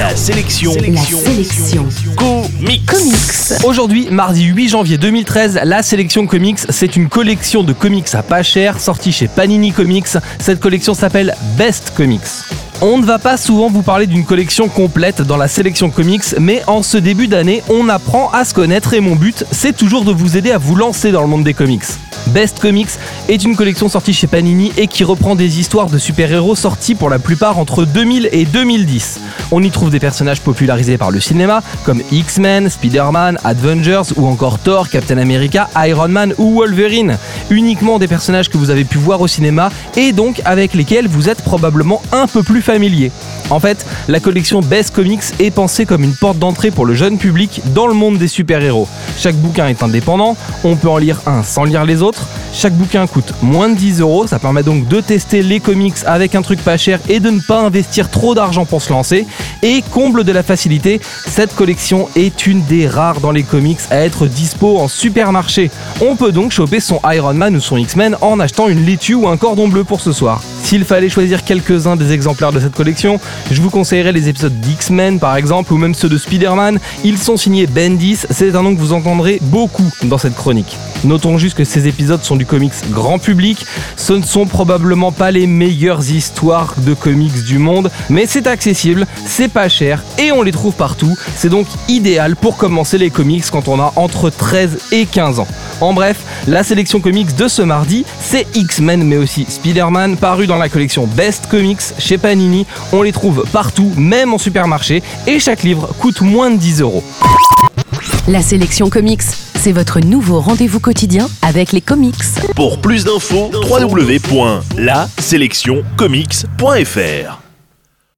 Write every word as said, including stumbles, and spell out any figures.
La sélection. La sélection. Comics. Comics. Aujourd'hui, mardi huit janvier deux mille treize, la sélection comics, c'est une collection de comics à pas cher, sortie chez Panini Comics. Cette collection s'appelle Best Comics. On ne va pas souvent vous parler d'une collection complète dans la sélection comics, mais en ce début d'année, on apprend à se connaître et mon but, c'est toujours de vous aider à vous lancer dans le monde des comics. Best Comics est une collection sortie chez Panini et qui reprend des histoires de super-héros sorties pour la plupart entre deux mille et deux mille dix. On y trouve des personnages popularisés par le cinéma, comme X-Men, Spider-Man, Avengers ou encore Thor, Captain America, Iron Man ou Wolverine. Uniquement des personnages que vous avez pu voir au cinéma et donc avec lesquels vous êtes probablement un peu plus familier. En fait, la collection Best Comics est pensée comme une porte d'entrée pour le jeune public dans le monde des super-héros. Chaque bouquin est indépendant, on peut en lire un sans lire les autres. Chaque bouquin coûte moins de dix euros, ça permet donc de tester les comics avec un truc pas cher et de ne pas investir trop d'argent pour se lancer. Et comble de la facilité, cette collection est une des rares dans les comics à être dispo en supermarché. On peut donc choper son Iron Man ou son X-Men en achetant une laitue ou un cordon bleu pour ce soir. S'il fallait choisir quelques-uns des exemplaires de cette collection, je vous conseillerais les épisodes d'X-Men par exemple ou même ceux de Spider-Man. Ils sont signés Bendis, c'est un nom que vous entendrez beaucoup dans cette chronique. Notons juste que ces épisodes sont du comics grand public, ce ne sont probablement pas les meilleures histoires de comics du monde, mais c'est accessible, c'est pas cher et on les trouve partout, c'est donc idéal pour commencer les comics quand on a entre treize et quinze ans. En bref, la sélection comics de ce mardi, c'est X-Men mais aussi Spider-Man, paru dans la collection Best Comics chez Panini, on les trouve partout, même en supermarché, et chaque livre coûte moins de dix euros. La sélection comics, c'est votre nouveau rendez-vous quotidien avec les comics. Pour plus d'infos, w w w point la sélection comics point f r.